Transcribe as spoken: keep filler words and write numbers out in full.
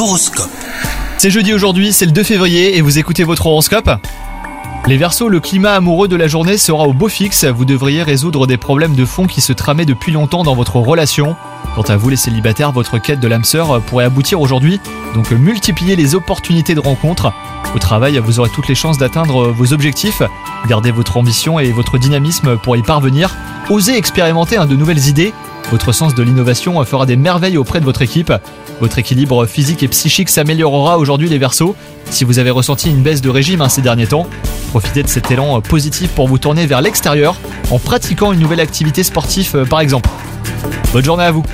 l'horoscope. C'est jeudi aujourd'hui, c'est le deux février et vous écoutez votre horoscope ? Les Verseaux, le climat amoureux de la journée sera au beau fixe. Vous devriez résoudre des problèmes de fond qui se tramaient depuis longtemps dans votre relation. Quant à vous les célibataires, votre quête de l'âme sœur pourrait aboutir aujourd'hui, donc multipliez les opportunités de rencontre. Au travail, vous aurez toutes les chances d'atteindre vos objectifs. Gardez votre ambition et votre dynamisme pour y parvenir. Osez expérimenter de nouvelles idées. Votre sens de l'innovation fera des merveilles auprès de votre équipe. Votre équilibre physique et psychique s'améliorera aujourd'hui les Verseaux. Si vous avez ressenti une baisse de régime ces derniers temps, profitez de cet élan positif pour vous tourner vers l'extérieur en pratiquant une nouvelle activité sportive par exemple. Bonne journée à vous!